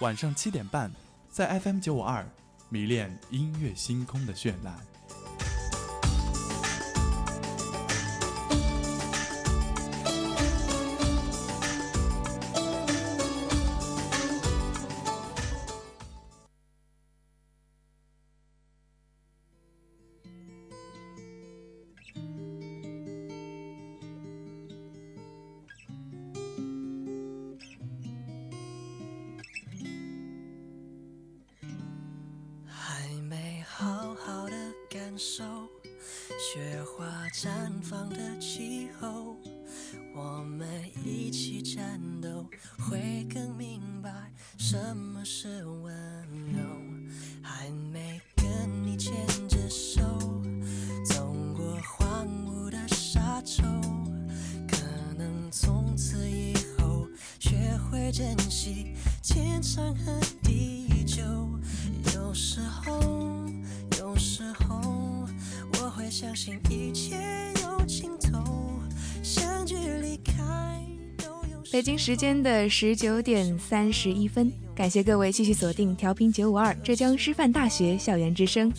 晚上7点半，在 FM952 迷恋音乐星空的绚烂。雪花绽放的气候，我们一起战斗，会更明白什么是温柔。还没跟你牵着手，走过荒芜的沙洲，可能从此以后学会珍惜天长和地久。有时候我会相信一切有尽头，相聚离开都有。北京时间的19点31分，感谢各位继续锁定调频952浙江师范大学校园之声，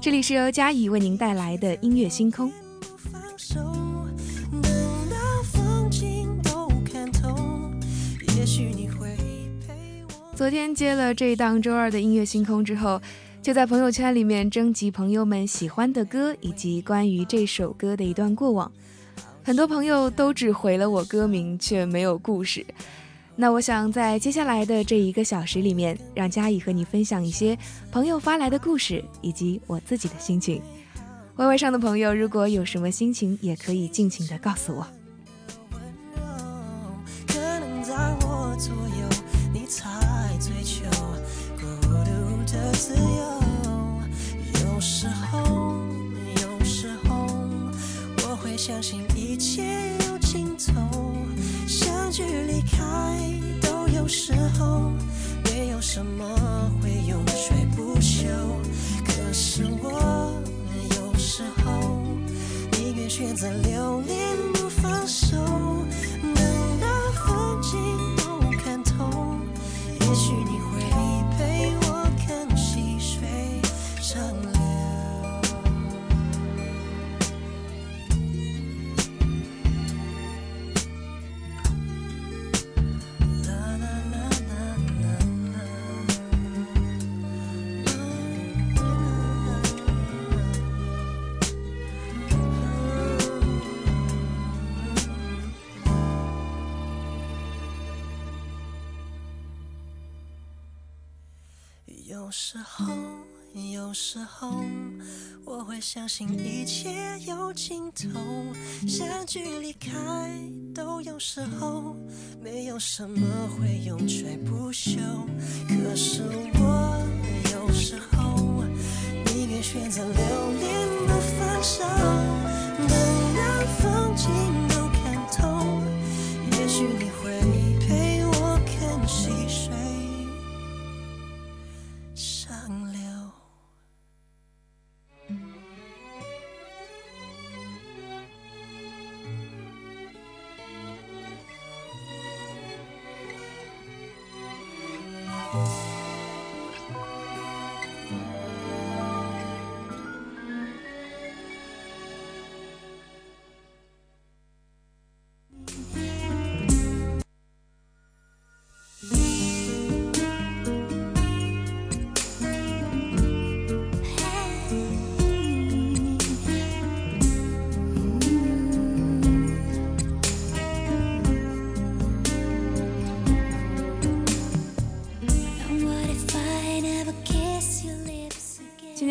这里是由嘉怡为您带来的音乐星空。昨天接了这一档周二的音乐星空之后，就在朋友圈里面征集朋友们喜欢的歌以及关于这首歌的一段过往，很多朋友都只回了我歌名，却没有故事。那我想在接下来的这1个小时里面，让嘉怡和你分享一些朋友发来的故事以及我自己的心情。微微上的朋友，如果有什么心情也可以尽情的告诉我。可能在我左右，你才追求孤独的自由。有时候我会相信一切有尽头，相聚离开都有时候，没有什么会永垂不朽。可是我有时候宁愿选择留恋不放手，等到风景都看透，也许你会陪我看细水长流。有时候我会相信一切有尽头，相聚离开都有时候，没有什么会永垂不朽。可是我有时候宁愿选择留恋不放手，等到风景都看透，也许你会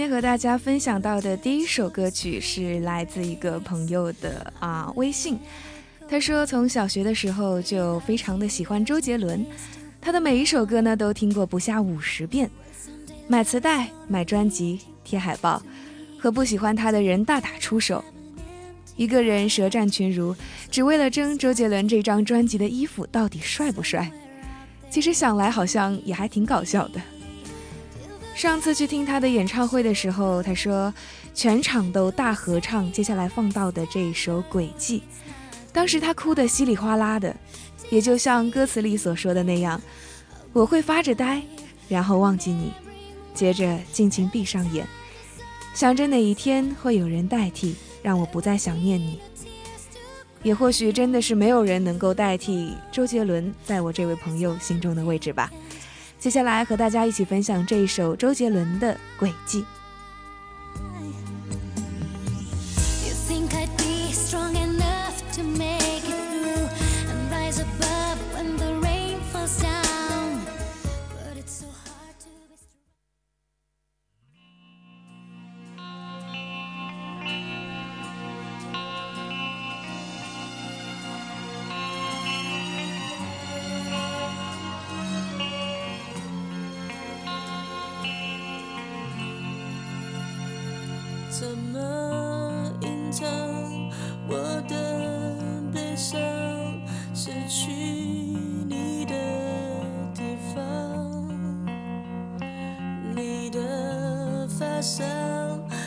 和大家分享到的第一首歌曲是来自一个朋友的微信。他说从小学的时候就非常的喜欢周杰伦，他的每一首歌呢都听过不下50遍，买磁带、买专辑、贴海报，和不喜欢他的人大打出手。一个人舌战群儒，只为了争周杰伦这张专辑的衣服到底帅不帅。其实想来好像也还挺搞笑的。上次去听他的演唱会的时候，他说全场都大合唱接下来放到的这首《轨迹》，当时他哭得稀里哗啦的，也就像歌词里所说的那样，我会发着呆，然后忘记你，接着尽情闭上眼，想着哪一天会有人代替，让我不再想念你。也或许真的是没有人能够代替周杰伦在我这位朋友心中的位置吧。接下来和大家一起分享这一首周杰伦的《轨迹》。怎么隐藏我的悲伤，失去你的地方，你的发梢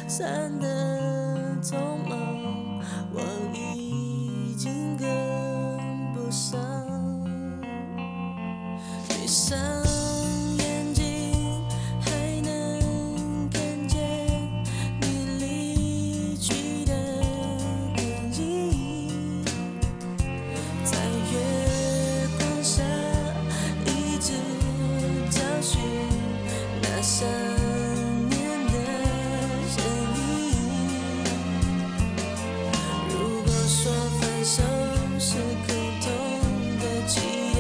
散得匆忙，我已经跟不上。悲伤是苦痛的起点，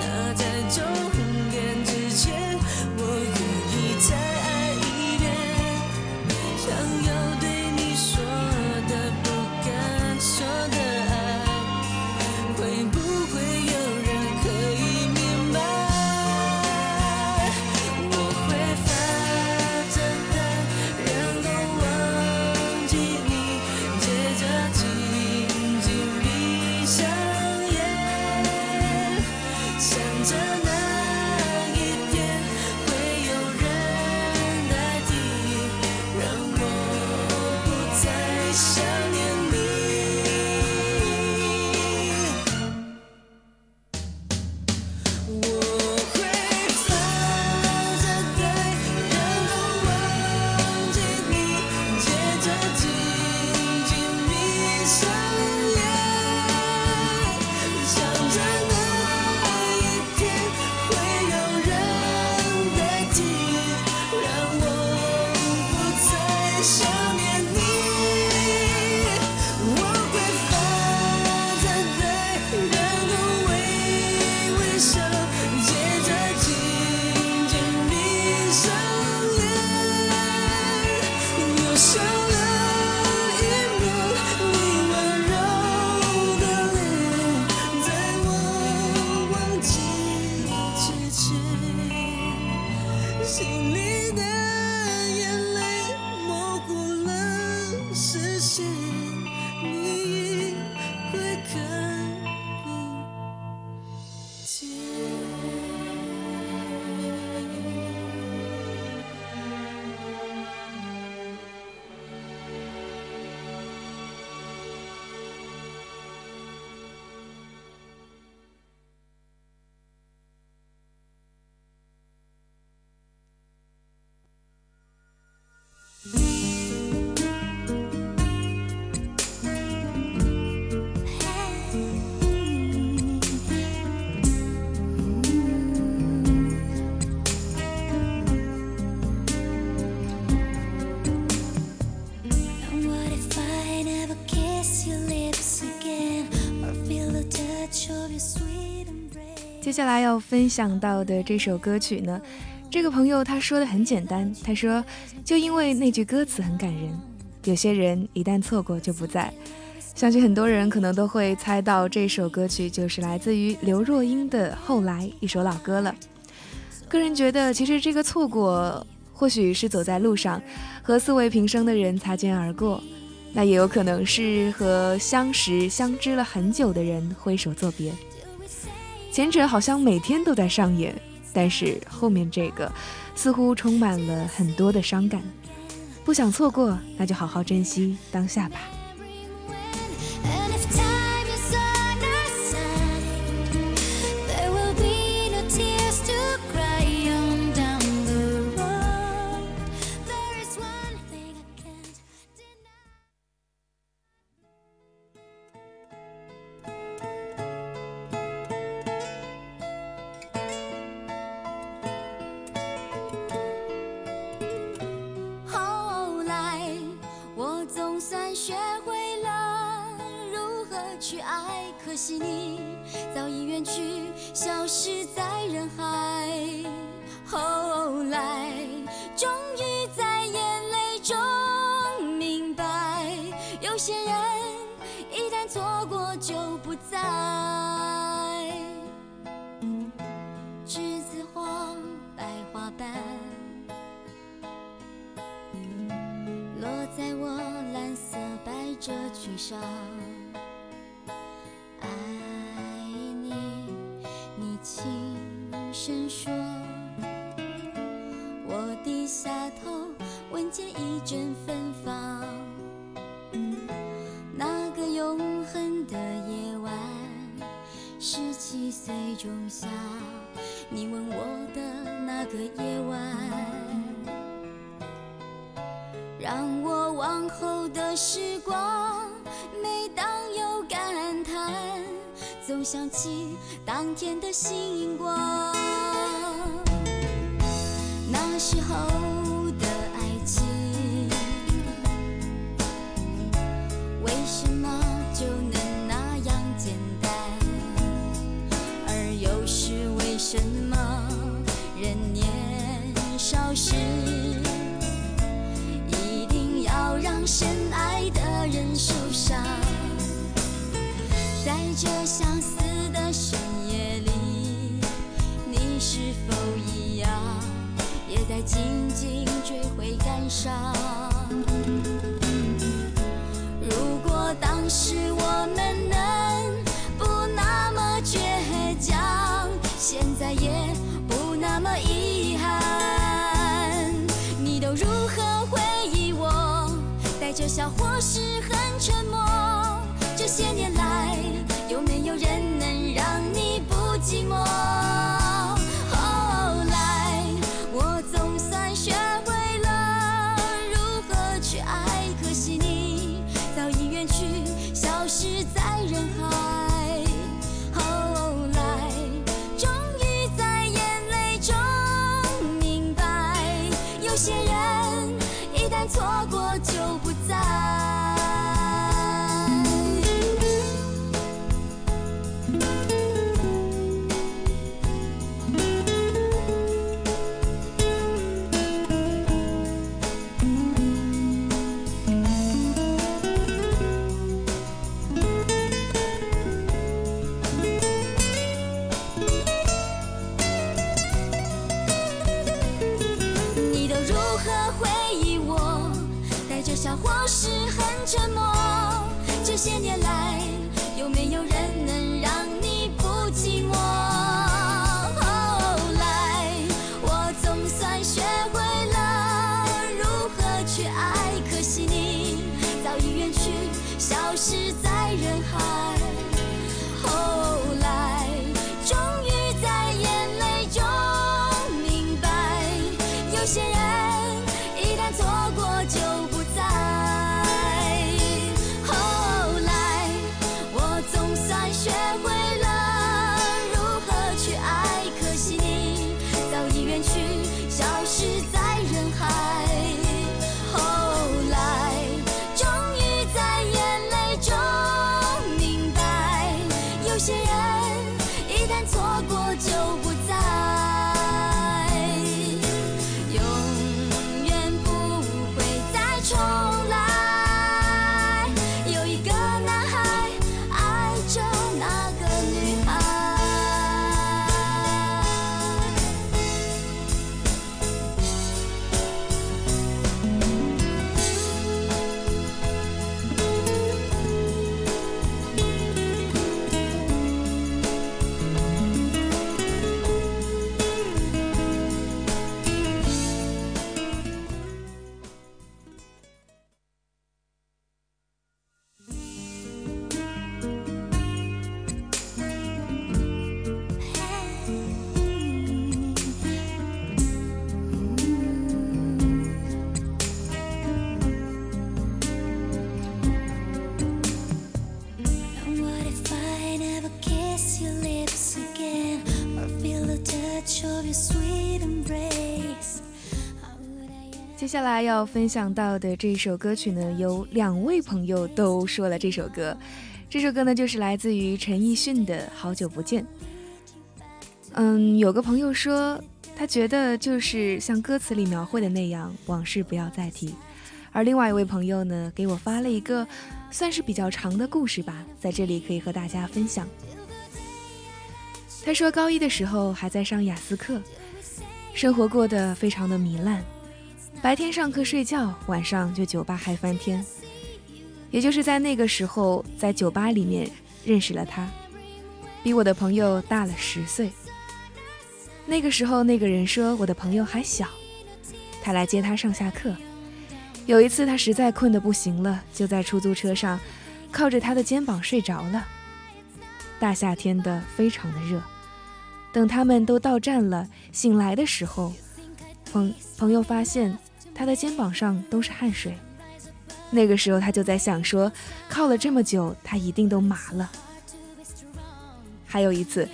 那在中接下来要分享到的这首歌曲呢，这个朋友他说的很简单，他说就因为那句歌词很感人，有些人一旦错过就不在。相信很多人可能都会猜到这首歌曲就是来自于刘若英的《后来》，一首老歌了。个人觉得其实这个错过或许是走在路上和素未平生的人擦肩而过，那也有可能是和相识相知了很久的人挥手作别。前者好像每天都在上演，但是后面这个似乎充满了很多的伤感。不想错过，那就好好珍惜当下吧。可惜你早已远去，消失在人海。后来终于在眼泪中明白，有些人一旦错过就不再。栀子花白花瓣落在我蓝色百褶裙上，深说我低下头，闻见一阵芬芳。那个永恒的夜晚，17岁仲夏，你吻我的那个夜晚，让我往后的时光每当有感叹，总想起当天的星荧光。那时候的爱情为什么就能那样简单，而又是为什么人年少时一定要让深爱的人受伤。在这相思的深夜里，你是否一样也在静静追悔感伤？如果当时我们能不那么倔强，现在也不那么遗憾。你都如何回忆我？带着笑或是很沉默。这些年来，有没有人能让你不寂寞？这些年来，有没有人能让你不寂寞？后来我总算学会了如何去爱，可惜你早已远去，消失在人海。后来终于在眼泪中明白，有些人一旦错过就不再。有些人接下来要分享到的这首歌曲呢，有两位朋友都说了这首歌。这首歌呢，就是来自于陈奕迅的《好久不见》。有个朋友说，他觉得就是像歌词里描绘的那样，往事不要再提。而另外一位朋友呢，给我发了一个算是比较长的故事吧，在这里可以和大家分享。他说高一的时候还在上雅思课，生活过得非常的糜烂，白天上课睡觉，晚上就酒吧嗨翻天。也就是在那个时候，在酒吧里面认识了他，比我的朋友大了10岁。那个时候那个人说我的朋友还小，他来接他上下课。有一次他实在困得不行了，就在出租车上靠着他的肩膀睡着了。大夏天的非常的热，等他们都到站了，醒来的时候，朋友发现他的肩膀上都是汗水。那个时候他就在想说，靠了这么久，他一定都麻了。还有一次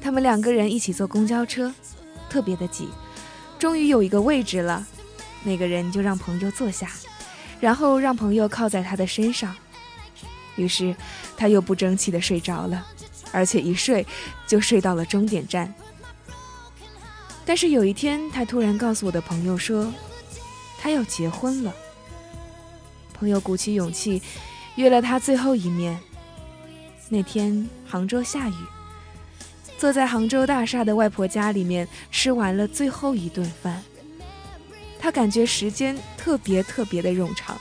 他们2个人一起坐公交车，特别的挤，终于有一个位置了，那个人就让朋友坐下，然后让朋友靠在他的身上。于是他又不争气地睡着了，而且一睡就睡到了终点站。但是有一天他突然告诉我的朋友说他要结婚了。朋友鼓起勇气约了他最后一面。那天杭州下雨，坐在杭州大厦的外婆家里面吃完了最后一顿饭。他感觉时间特别特别的冗长，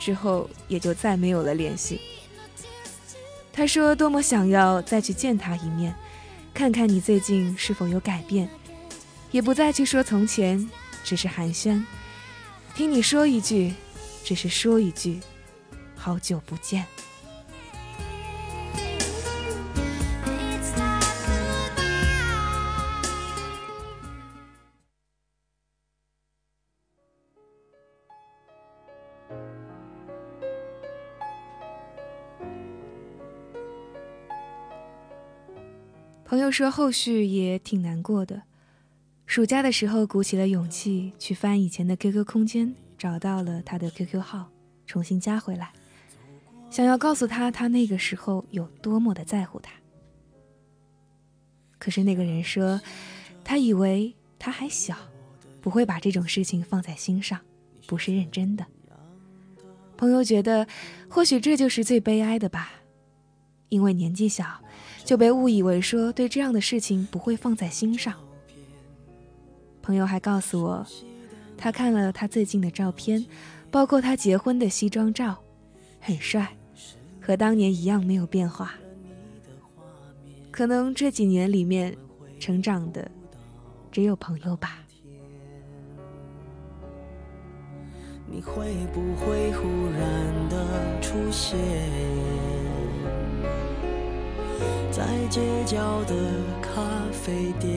之后也就再没有了联系。他说多么想要再去见他一面，看看你最近是否有改变，也不再去说从前，只是寒暄，听你说一句，只是说一句，好久不见。朋友说后续也挺难过的，暑假的时候鼓起了勇气去翻以前的 QQ 空间，找到了他的 QQ 号，重新加回来，想要告诉他他那个时候有多么的在乎他。可是那个人说他以为他还小，不会把这种事情放在心上，不是认真的。朋友觉得或许这就是最悲哀的吧，因为年纪小就被误以为说对这样的事情不会放在心上。朋友还告诉我，他看了他最近的照片，包括他结婚的西装照，很帅，和当年一样没有变化。可能这几年里面成长的只有朋友吧。你会不会忽然的出现在街角的咖啡店，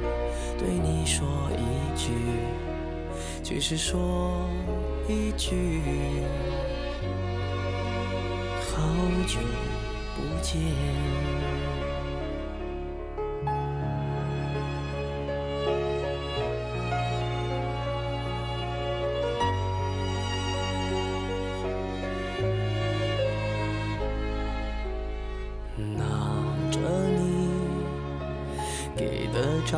对你说一句，只是说一句，好久不见。照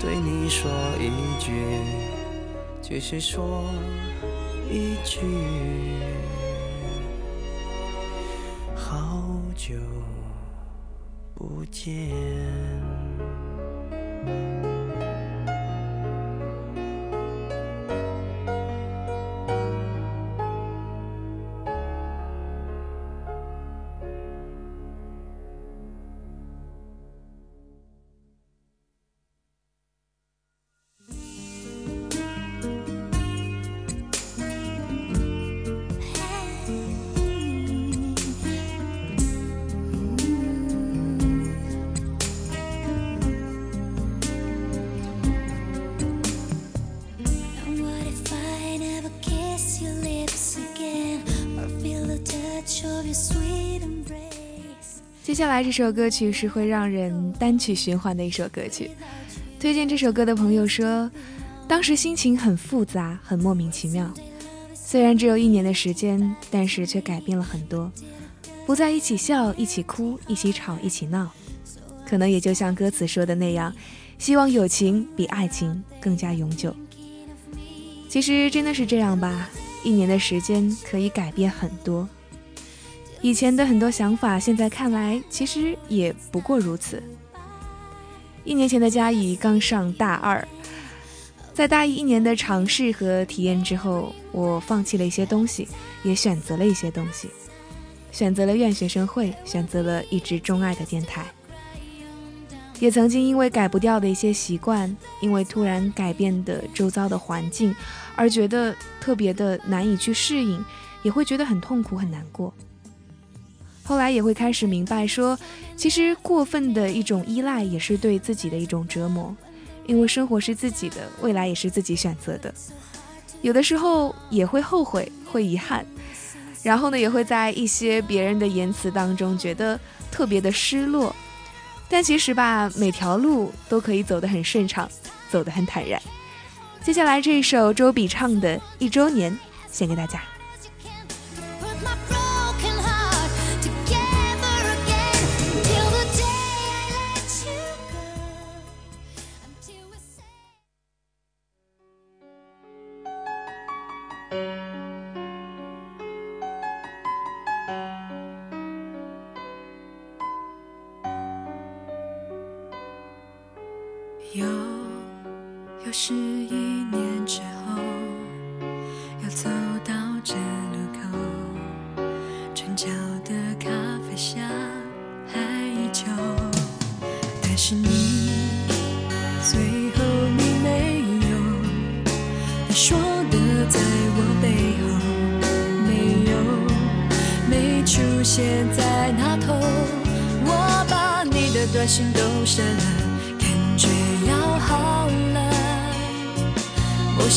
对你说一句，只是说一句，好久不见。接下来这首歌曲是会让人单曲循环的一首歌曲。推荐这首歌的朋友说，当时心情很复杂，很莫名其妙，虽然只有1年的时间，但是却改变了很多，不再一起笑，一起哭，一起吵，一起闹，可能也就像歌词说的那样，希望友情比爱情更加永久。其实真的是这样吧，1年的时间可以改变很多，以前的很多想法现在看来其实也不过如此。1年前的佳怡刚上大2，在大一1年的尝试和体验之后，我放弃了一些东西，也选择了一些东西，选择了院学生会，选择了一直钟爱的电台，也曾经因为改不掉的一些习惯，因为突然改变的周遭的环境而觉得特别的难以去适应，也会觉得很痛苦很难过。后来也会开始明白说，其实过分的一种依赖也是对自己的一种折磨，因为生活是自己的，未来也是自己选择的，有的时候也会后悔，会遗憾，然后呢也会在一些别人的言辞当中觉得特别的失落。但其实吧，每条路都可以走得很顺畅，走得很坦然。接下来这一首周笔畅的《1周年》献给大家。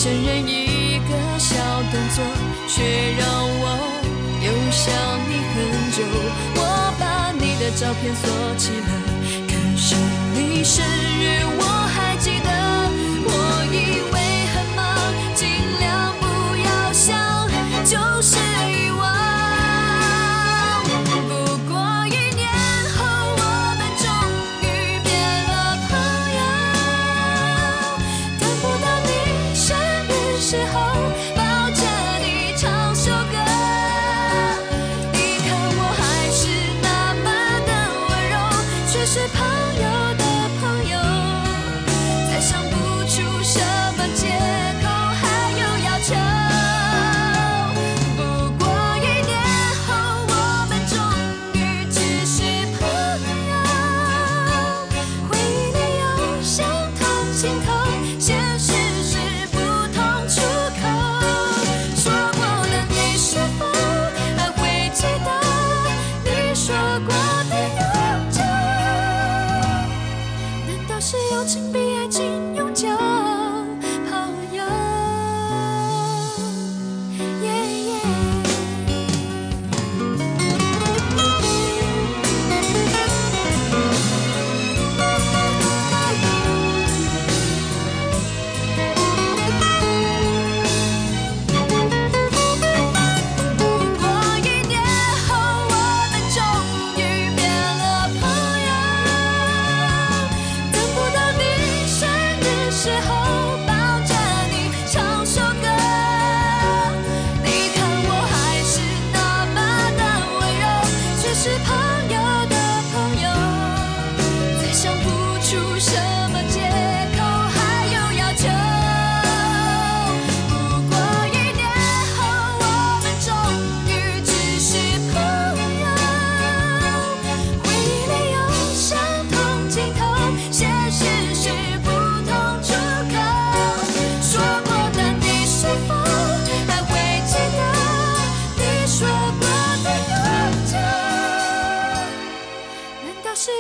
是友情比爱情永久。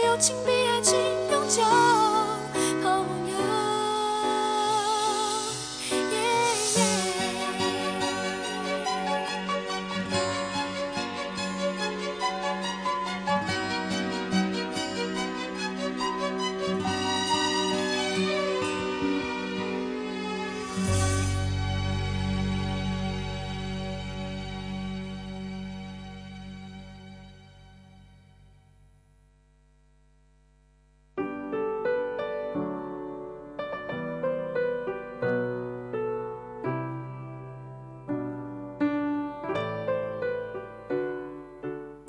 友情比爱情永久，好朋友。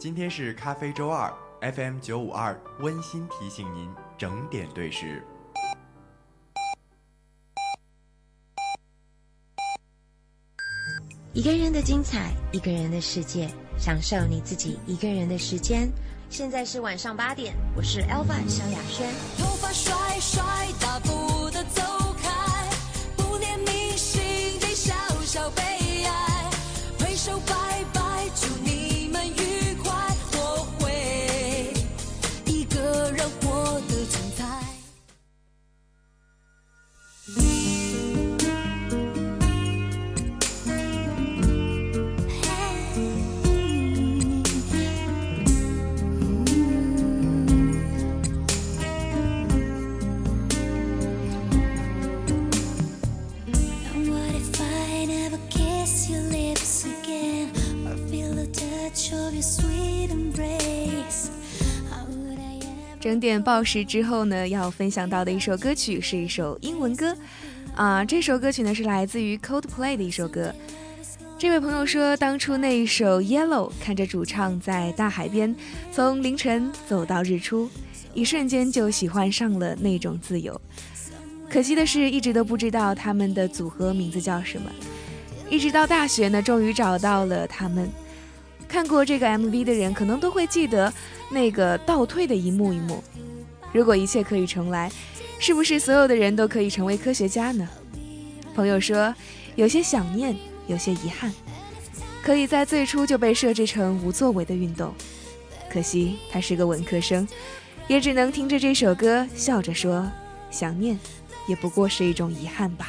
今天是咖啡周二 FM952 温馨提醒您整点对时。一个人的精彩，一个人的世界，享受你自己一个人的时间。现在是晚上8点，我是 Elva 萧亚轩。头发甩甩，大步的走开，不念迷信的小小悲哀，挥手拜拜，祝你们愉快。整点报时之后呢，要分享到的一首歌曲是一首英文歌啊，这首歌曲呢是来自于 Coldplay 的一首歌。这位朋友说，当初那一首 Yellow 看着主唱在大海边从凌晨走到日出，一瞬间就喜欢上了那种自由。可惜的是一直都不知道他们的组合名字叫什么，一直到大学呢终于找到了他们。看过这个 MV 的人可能都会记得那个倒退的一幕一幕。如果一切可以重来，是不是所有的人都可以成为科学家呢？朋友说，有些想念，有些遗憾，可以在最初就被设置成无作为的运动。可惜他是个文科生，也只能听着这首歌笑着说，想念也不过是一种遗憾吧。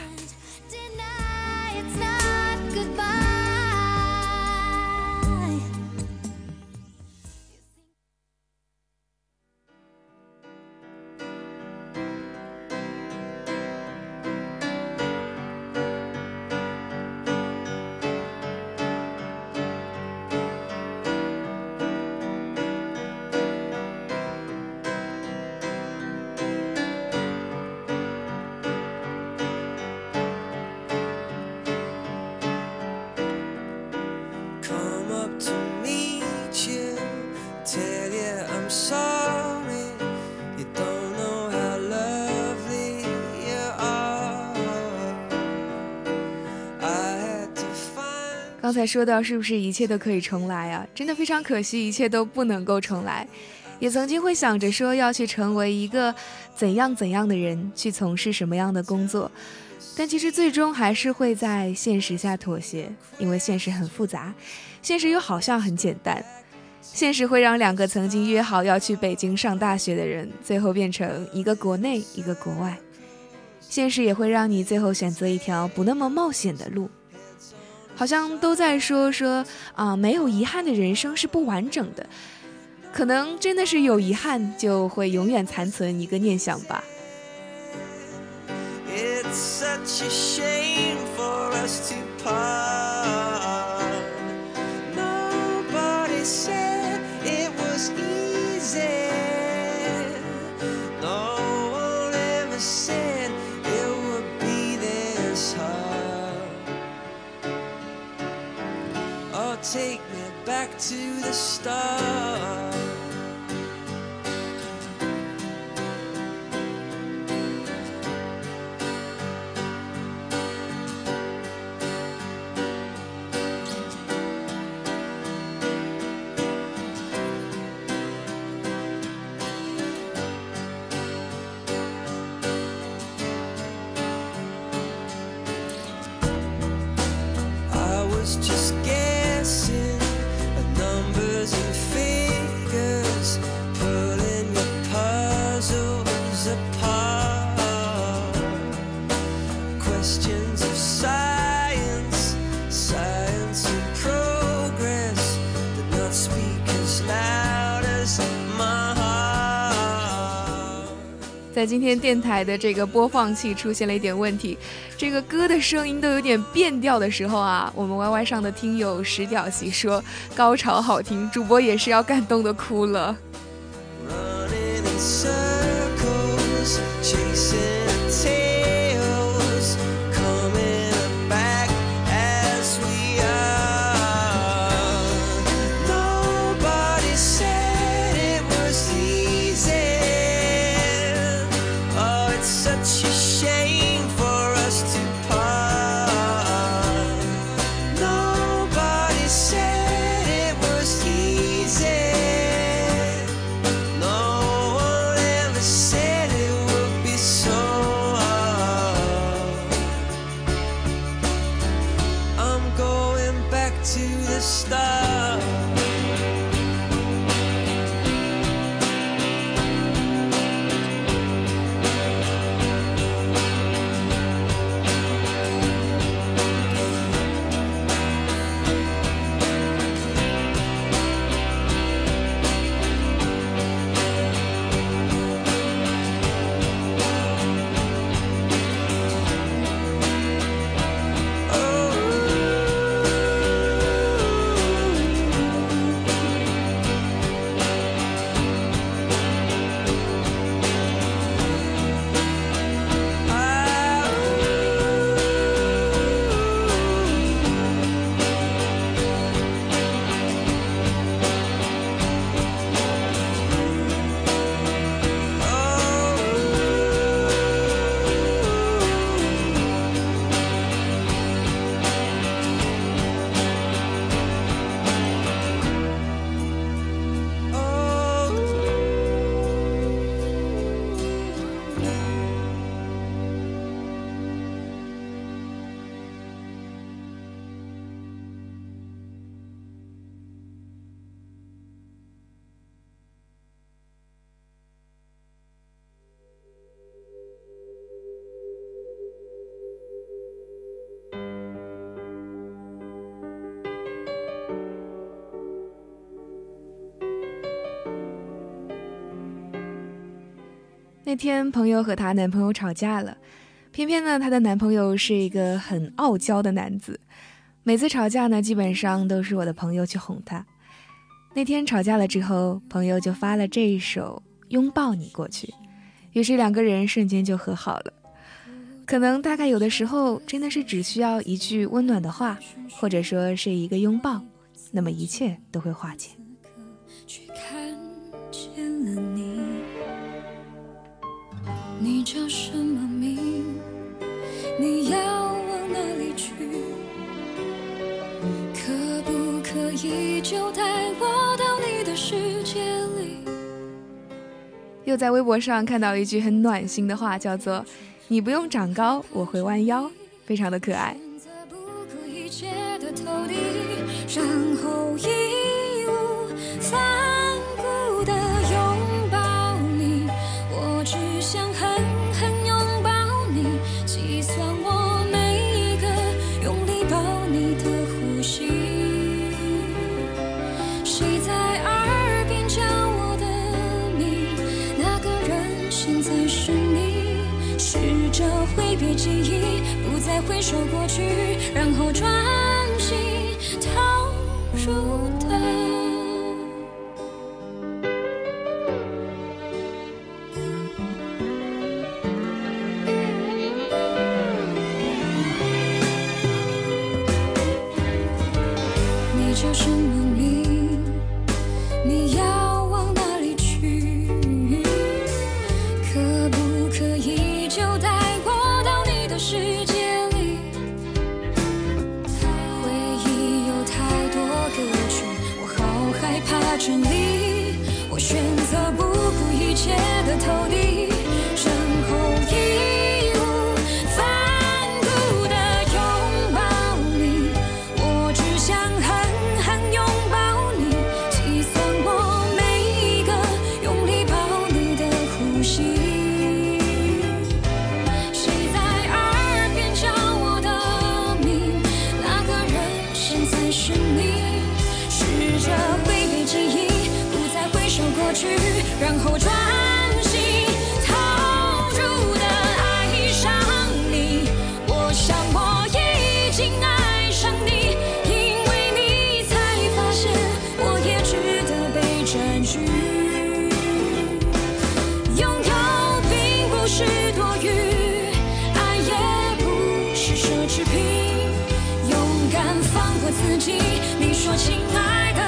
刚才说到是不是一切都可以重来啊，真的非常可惜一切都不能够重来。也曾经会想着说要去成为一个怎样怎样的人，去从事什么样的工作，但其实最终还是会在现实下妥协，因为现实很复杂，现实又好像很简单。现实会让两个曾经约好要去北京上大学的人，最后变成一个国内一个国外。现实也会让你最后选择一条不那么冒险的路。好像都在说没有遗憾的人生是不完整的，可能真的是有遗憾就会永远残存一个念想吧。Take me back to the start. I was just guessing numbers and figures. 在今天电台的这个播放器出现了一点问题，这个歌的声音都有点变调的时候啊，我们 YY 上的听友石屌席说高潮好听，主播也是要感动的哭了。那天朋友和她男朋友吵架了，偏偏呢她的男朋友是一个很傲娇的男子，每次吵架呢基本上都是我的朋友去哄她。那天吵架了之后，朋友就发了这一首《拥抱你》过去，于是两个人瞬间就和好了。可能大概有的时候真的是只需要一句温暖的话，或者说是一个拥抱，那么一切都会化解。你叫什么名？你要往哪里去？可不可以就带我到你的世界里？又在微博上看到一句很暖心的话，叫做“你不用长高，我会弯腰”，非常的可爱。不顾一切的投递，然后义无反顾的拥抱你，我只想和。别记忆，不再回首过去，然后专心投入的。你叫什么名？你要。然后专心逃身躯，拥有并不是多余，爱也不是奢侈品，勇敢放过自己。你说亲爱的，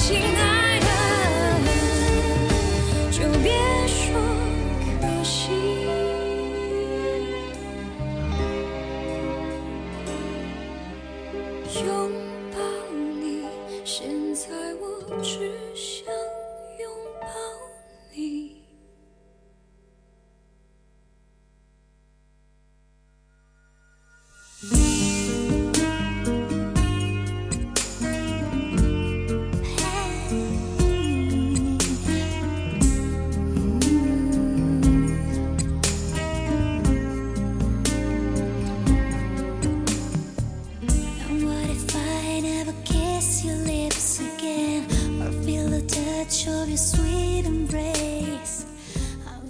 亲爱的，就别说可惜。拥抱你，现在我只想拥抱你。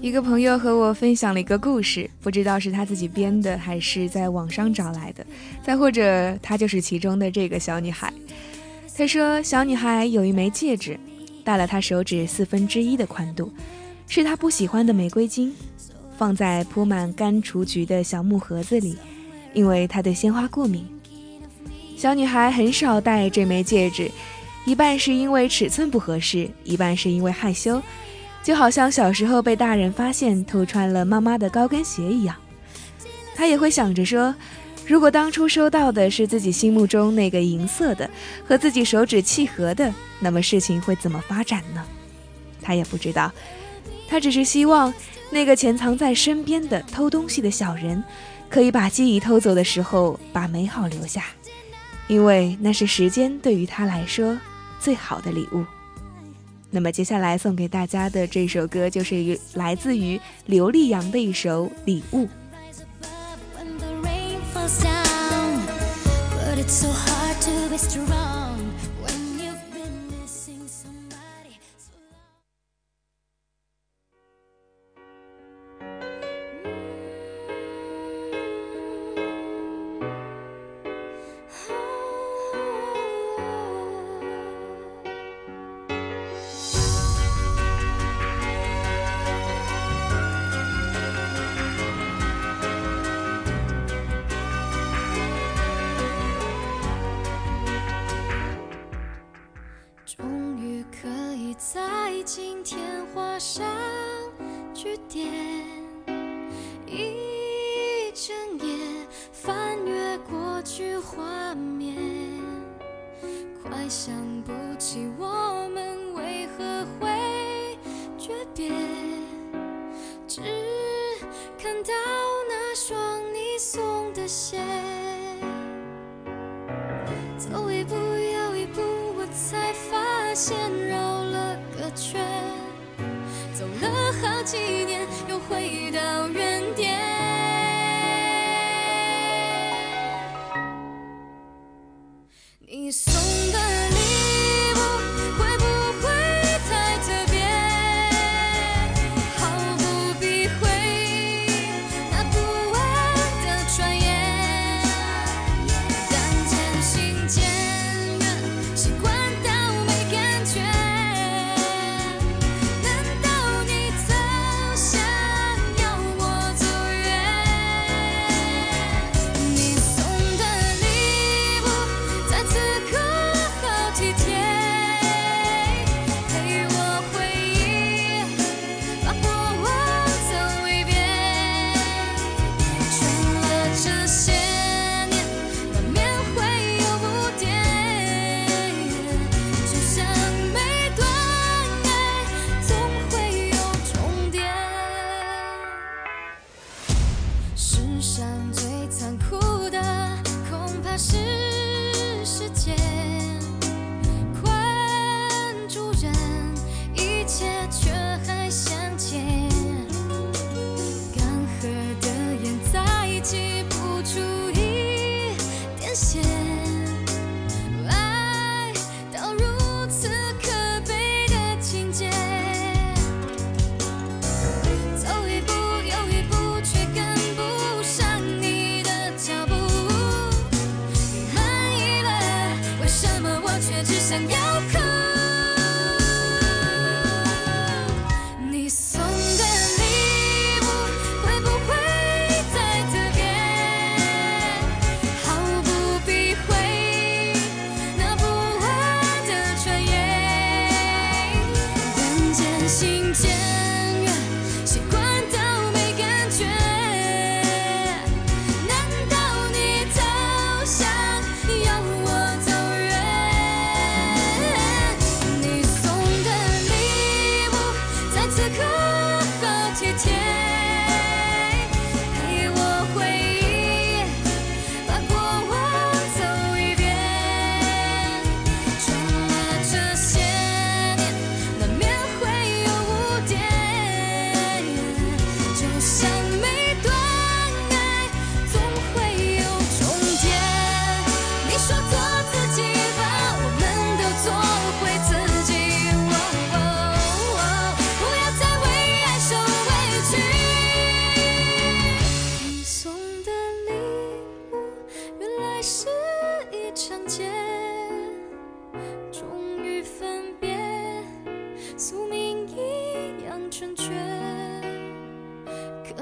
一个朋友和我分享了一个故事，不知道是他自己编的还是在网上找来的，再或者他就是其中的这个小女孩。他说小女孩有一枚戒指，大了她手指1/4的宽度，是她不喜欢的玫瑰金，放在铺满柑雏菊的小木盒子里，因为她对鲜花过敏。小女孩很少戴这枚戒指，一半是因为尺寸不合适，一半是因为害羞，就好像小时候被大人发现偷穿了妈妈的高跟鞋一样。他也会想着说，如果当初收到的是自己心目中那个银色的，和自己手指契合的，那么事情会怎么发展呢？他也不知道，他只是希望那个潜藏在身边的偷东西的小人，可以把记忆偷走的时候把美好留下，因为那是时间对于他来说最好的礼物。那么接下来送给大家的这首歌就是来自于刘力扬的一首《礼物》。世上最残酷的恐怕是时间，困住人，一切却还向前，干涸的眼再挤不出一点血。想要哭，你送的礼物会不会在这边？毫不避讳那不安的传言，关键心渐远，习惯到没感觉。难道你都想要我走？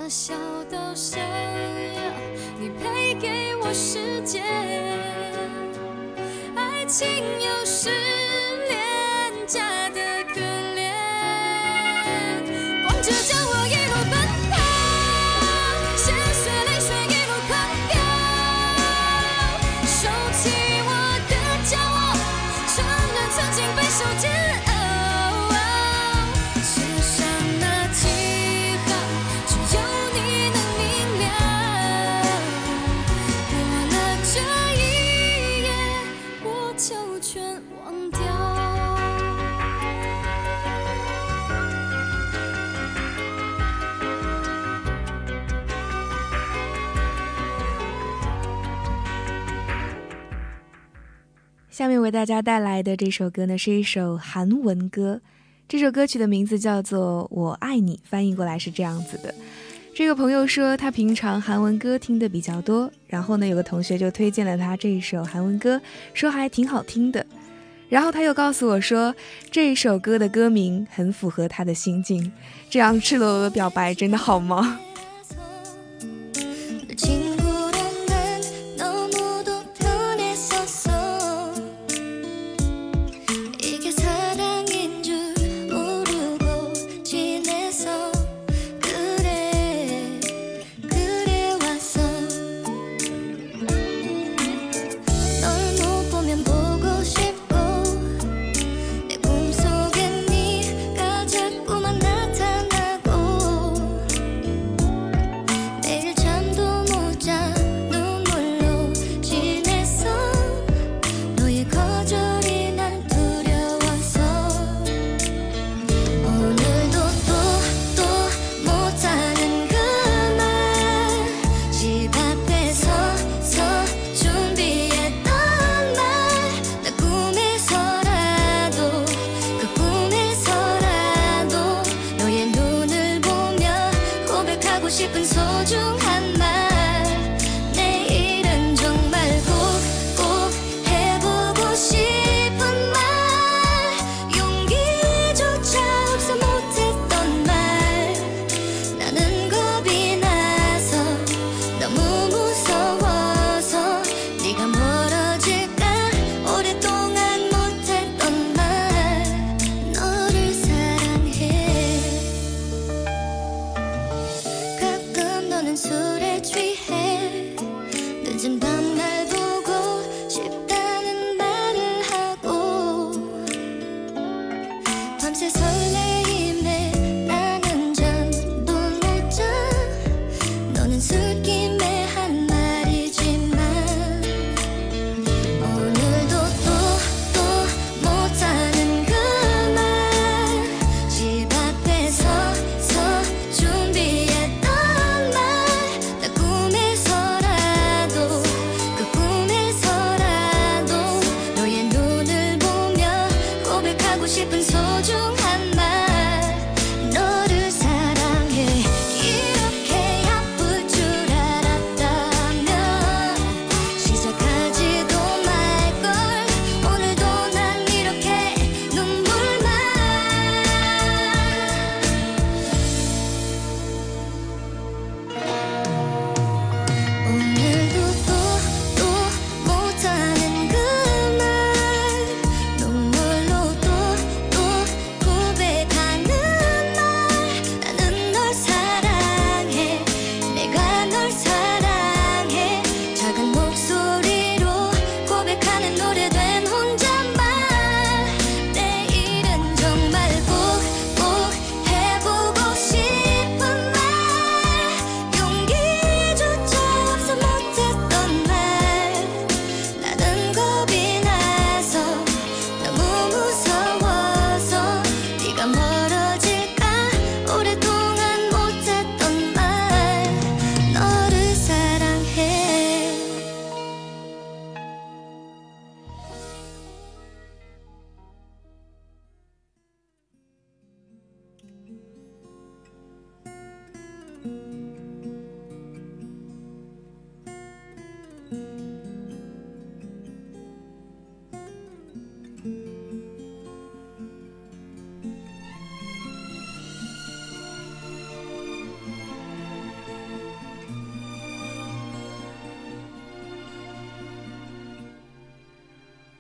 笑到想要你陪给我时间，爱情有时廉价的可怜，光着脚我一路奔跑，鲜血泪水一路狂飙，收起我的骄傲，承认曾经备受煎熬。下面为大家带来的这首歌呢，是一首韩文歌。这首歌曲的名字叫做《我爱你》，翻译过来是这样子的。这个朋友说他平常韩文歌听的比较多，然后呢有个同学就推荐了他这一首韩文歌，说还挺好听的。然后他又告诉我说这一首歌的歌名很符合他的心境，这样赤裸裸的表白真的好吗？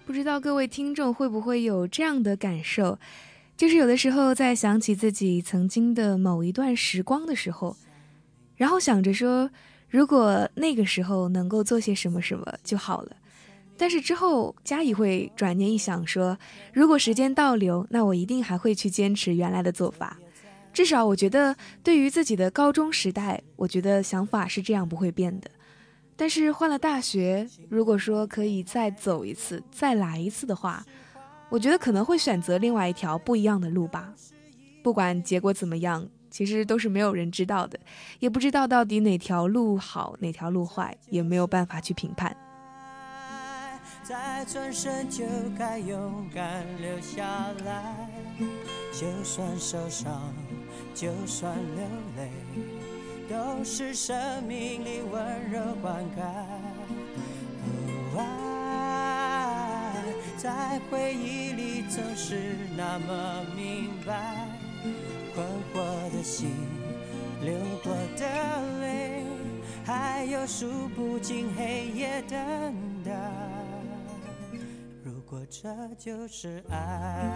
不知道各位听众会不会有这样的感受，就是有的时候在想起自己曾经的某一段时光的时候，然后想着说如果那个时候能够做些什么什么就好了，但是之后家里会转念一想说，如果时间倒流，那我一定还会去坚持原来的做法。至少我觉得对于自己的高中时代，我觉得想法是这样不会变的，但是换了大学，如果说可以再走一次再来一次的话，我觉得可能会选择另外一条不一样的路吧。不管结果怎么样，其实都是没有人知道的，也不知道到底哪条路好哪条路坏，也没有办法去评判。再转身就该勇敢留下来，就算受伤就算流泪，都是生命里温柔灌溉。爱在回忆里总是那么明白，困惑的心，流过的泪，还有数不尽黑夜等待。如果这就是爱，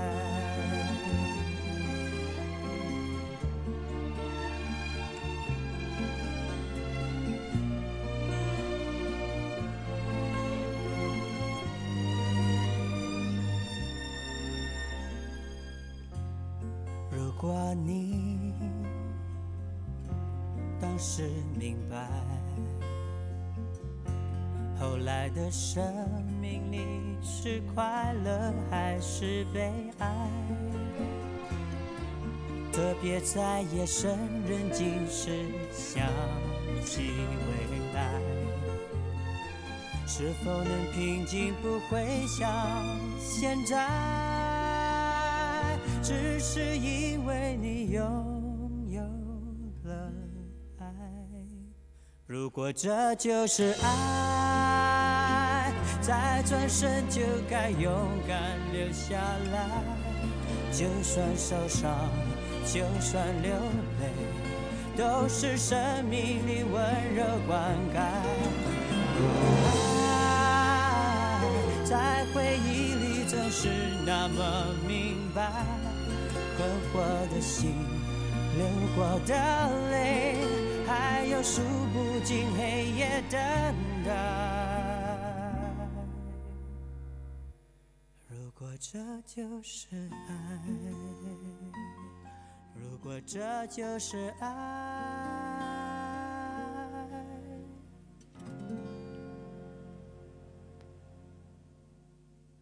如果你当时明白，后来的生命里是快乐还是悲哀，特别在夜深人静时想起未来，是否能平静不会像现在，只是因为你拥有了爱。如果这就是爱，再转身就该勇敢留下来，就算受伤就算流泪，都是生命里温柔灌溉。爱在回忆里总是那么明白，困惑的心，流过的泪，还有数不尽黑夜等待。如果这就是爱，如果这就是爱，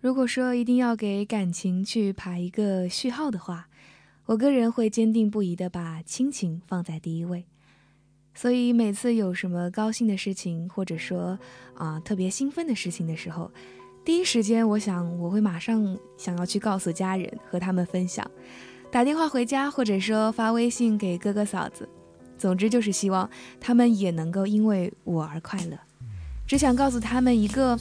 如果说一定要给感情去排一个序号的话，我个人会坚定不移地把亲情放在第一位，所以每次有什么高兴的事情，或者说特别兴奋的事情的时候，第一时间我想我会马上想要去告诉家人，和他们分享，打电话回家，或者说发微信给哥哥嫂子，总之就是希望他们也能够因为我而快乐，只想告诉他们一个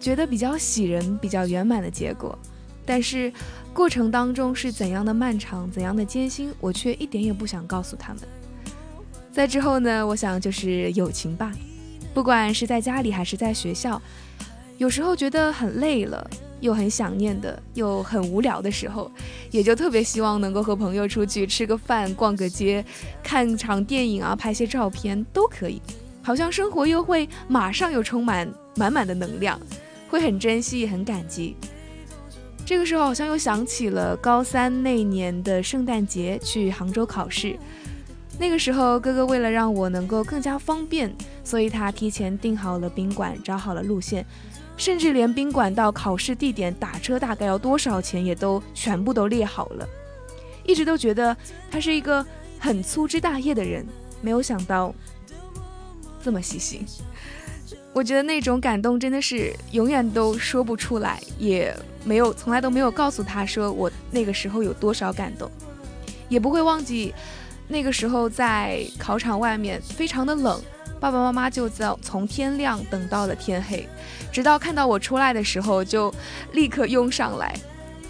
觉得比较喜人比较圆满的结果。但是过程当中是怎样的漫长怎样的艰辛，我却一点也不想告诉他们。在之后呢，我想就是友情吧，不管是在家里还是在学校，有时候觉得很累了又很想念的又很无聊的时候，也就特别希望能够和朋友出去吃个饭逛个街看场电影啊，拍些照片都可以，好像生活又会马上又充满满满的能量，会很珍惜很感激。这个时候好像又想起了高三那年的圣诞节去杭州考试，那个时候哥哥为了让我能够更加方便，所以他提前订好了宾馆，找好了路线，甚至连宾馆到考试地点打车大概要多少钱也都全部都列好了。一直都觉得他是一个很粗枝大叶的人，没有想到这么细心，我觉得那种感动真的是永远都说不出来，也没有从来都没有告诉他说我那个时候有多少感动，也不会忘记那个时候在考场外面非常的冷，爸爸妈妈就从天亮等到了天黑，直到看到我出来的时候就立刻拥上来。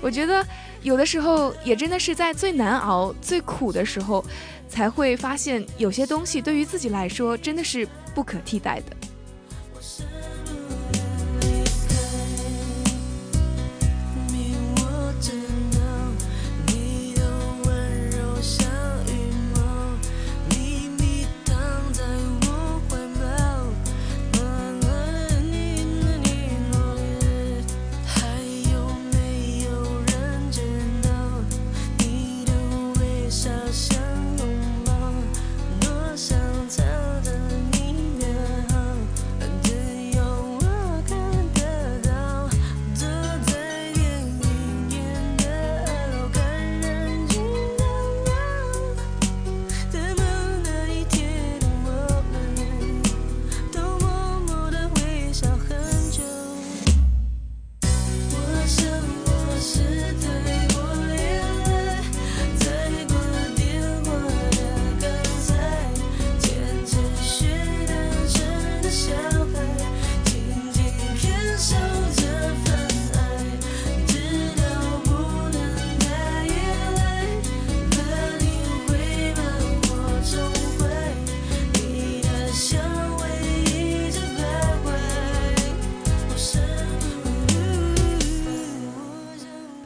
我觉得有的时候也真的是在最难熬最苦的时候，才会发现有些东西对于自己来说真的是不可替代的。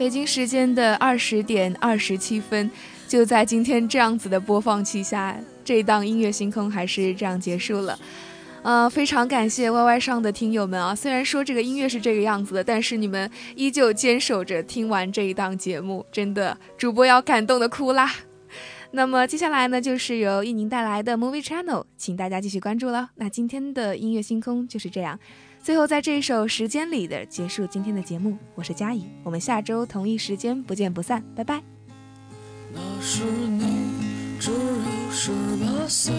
北京时间的20:27，就在今天这样子的播放器下，这档音乐星空还是这样结束了。非常感谢 YY 上的听友们啊，虽然说这个音乐是这个样子的，但是你们依旧坚守着听完这一档节目，真的主播要感动的哭啦。那么接下来呢，就是由一宁带来的 Movie Channel， 请大家继续关注了。那今天的音乐星空就是这样，最后在这一首《时间里的》结束今天的节目。我是佳怡，我们下周同一时间不见不散，拜拜。那是你只有18岁，